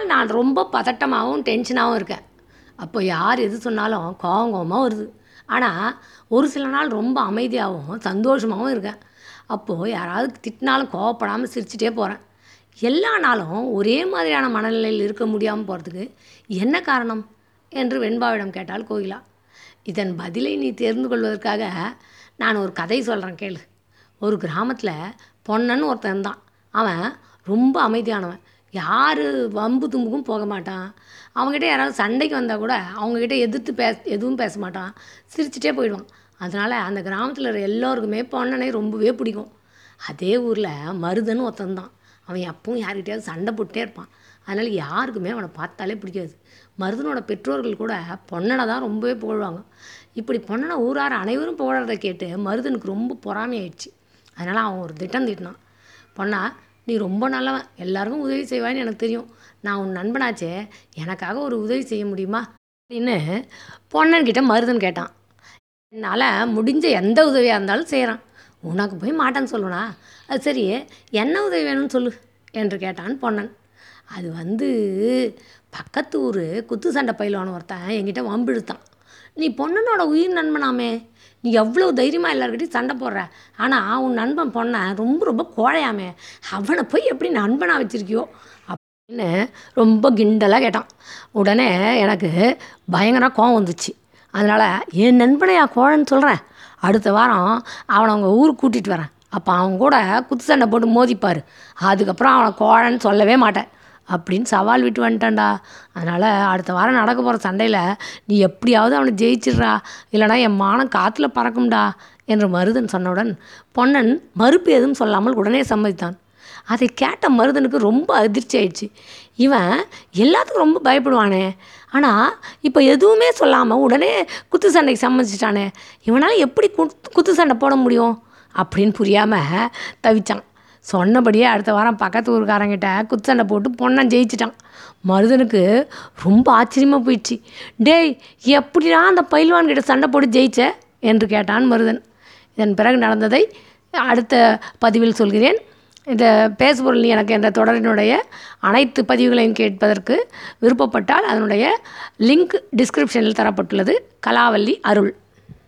அதனால் நான் ரொம்ப பதட்டமாகவும் டென்ஷனாகவும் இருக்கேன். அப்போ யார் எது சொன்னாலும் கோவமாக வருது. ஆனால் ஒரு சில நாள் ரொம்ப அமைதியாகவும் சந்தோஷமாகவும் இருக்கேன். அப்போது யாராவது திட்டினாலும் கோவப்படாமல் சிரிச்சுட்டே போகிறேன். எல்லா நாளும் ஒரே மாதிரியான மனநிலையில் இருக்க முடியாமல் போகிறதுக்கு என்ன காரணம் என்று வெண்பாவிடம் கேட்டால் கோகிலா. இதன் பதிலை நீ தெரிந்து கொள்வதற்காக நான் ஒரு கதை சொல்கிறேன் கேளு. ஒரு கிராமத்தில் பொன்னன்னு ஒருத்தன் இருந்தான். அவன் ரொம்ப அமைதியானவன். யார் வம்பு தும்புக்கும் போக மாட்டான். அவங்ககிட்ட யாராவது சண்டைக்கு வந்தால் கூட அவங்ககிட்ட எதிர்த்து எதுவும் பேச மாட்டான். சிரிச்சுட்டே போயிடுவான். அதனால் அந்த கிராமத்தில் இருக்கிற எல்லோருக்குமே பொன்னனை ரொம்பவே பிடிக்கும். அதே ஊரில் மருதன்னு ஒருத்தன் தான். அவன் எப்பவும் யார்கிட்டையாவது சண்டை போட்டே இருப்பான். அதனால் யாருக்குமே அவனை பார்த்தாலே பிடிக்காது. மருதனோட பெற்றோர்கள் கூட பொன்னனை தான் ரொம்பவே புகழ்வாங்க. இப்படி பொன்னனை ஊரார் அனைவரும் புகழறதை கேட்டு மருதனுக்கு ரொம்ப பொறாமையாயிடுச்சு. அதனால் அவன் ஒரு திட்டம் திட்டினான். பொன்னா, நீ ரொம்ப நல்லவன், எல்லாருக்கும் உதவி செய்வான்னு எனக்கு தெரியும். நான் உன் நண்பனாச்சே, எனக்காக ஒரு உதவி செய்ய முடியுமா அப்படின்னு பொன்னன்கிட்ட மருதன் கேட்டான். என்னால் முடிஞ்ச எந்த உதவியாக இருந்தாலும் செய்கிறான், உனக்கு போய் மாட்டேன்னு சொல்லுவனா? அது சரி, என்ன உதவி வேணும்னு சொல்லு என்று கேட்டான் பொன்னன். அது பக்கத்து ஊர் குத்து சண்டை பயிலான ஒருத்தன் என்கிட்ட வம்பிழுத்தான். நீ பொன்னனோட உயிர் நண்பனாமே, நீ எவ்வளோ தைரியமாக எல்லாருக்கிட்டையும் சண்டை போடுற. ஆனால் உன் நண்பன் பொண்ணன் ரொம்ப ரொம்ப கோழையாமே, அவனை போய் எப்படி நண்பனாக வச்சுருக்கியோ அப்படின்னு ரொம்ப கிண்டலாக கேட்டான். உடனே எனக்கு பயங்கர கோவம் வந்துச்சு. அதனால் என் நண்பனையா கோழைன்னு சொல்கிறேன், அடுத்த வாரம் அவனை அவங்க ஊருக்கு கூட்டிகிட்டு வரேன். அப்போ அவன் கூட குத்து சண்டை போட்டு மோதிப்பார், அதுக்கப்புறம் அவனை கோழைன்னு சொல்லவே மாட்டேன் அப்படின்னு சவால் விட்டு வந்துட்டான்டா. அதனால் அடுத்த வாரம் நடக்க போகிற சண்டையில் நீ எப்படியாவது அவனை ஜெயிச்சிடுறா, இல்லைனா என் மானம் காற்றுல பறக்கும்டா என்று மருதன் சொன்னவுடன் பொன்னன் மறுப்பு எதுவும் சொல்லாமல் உடனே சம்மதித்தான். அதை கேட்ட மருதனுக்கு ரொம்ப அதிர்ச்சி ஆயிடுச்சு. இவன் எல்லாத்துக்கும் ரொம்ப பயப்படுவானே, ஆனால் இப்போ எதுவுமே சொல்லாமல் உடனே குத்து சண்டைக்கு சம்மதிச்சிட்டானே, இவனால் எப்படி குத்து சண்டை போட முடியும் அப்படின்னு புரியாமல் தவிச்சான். சொன்னபடியே அடுத்த வாரம் பக்கத்து ஊருக்காரங்கிட்ட குத்துச்சண்டை போட்டு பொண்ணன் ஜெயிச்சிட்டான். மருதனுக்கு ரொம்ப ஆச்சரியமாக போயிடுச்சு. டேய், எப்படின்னா அந்த பயில்வான்கிட்ட சண்டை போட்டு ஜெயிச்ச என்று கேட்டான் மருதன். இதன் பிறகு நடந்ததை அடுத்த பதிவில் சொல்கிறேன். இந்த பேசுபொருள் எனக்கு என்ற தொடரினுடைய அனைத்து பதிவுகளையும் கேட்பதற்கு விருப்பப்பட்டால் அதனுடைய லிங்க் டிஸ்கிரிப்ஷனில் தரப்பட்டுள்ளது. கலாவல்லி அருள்.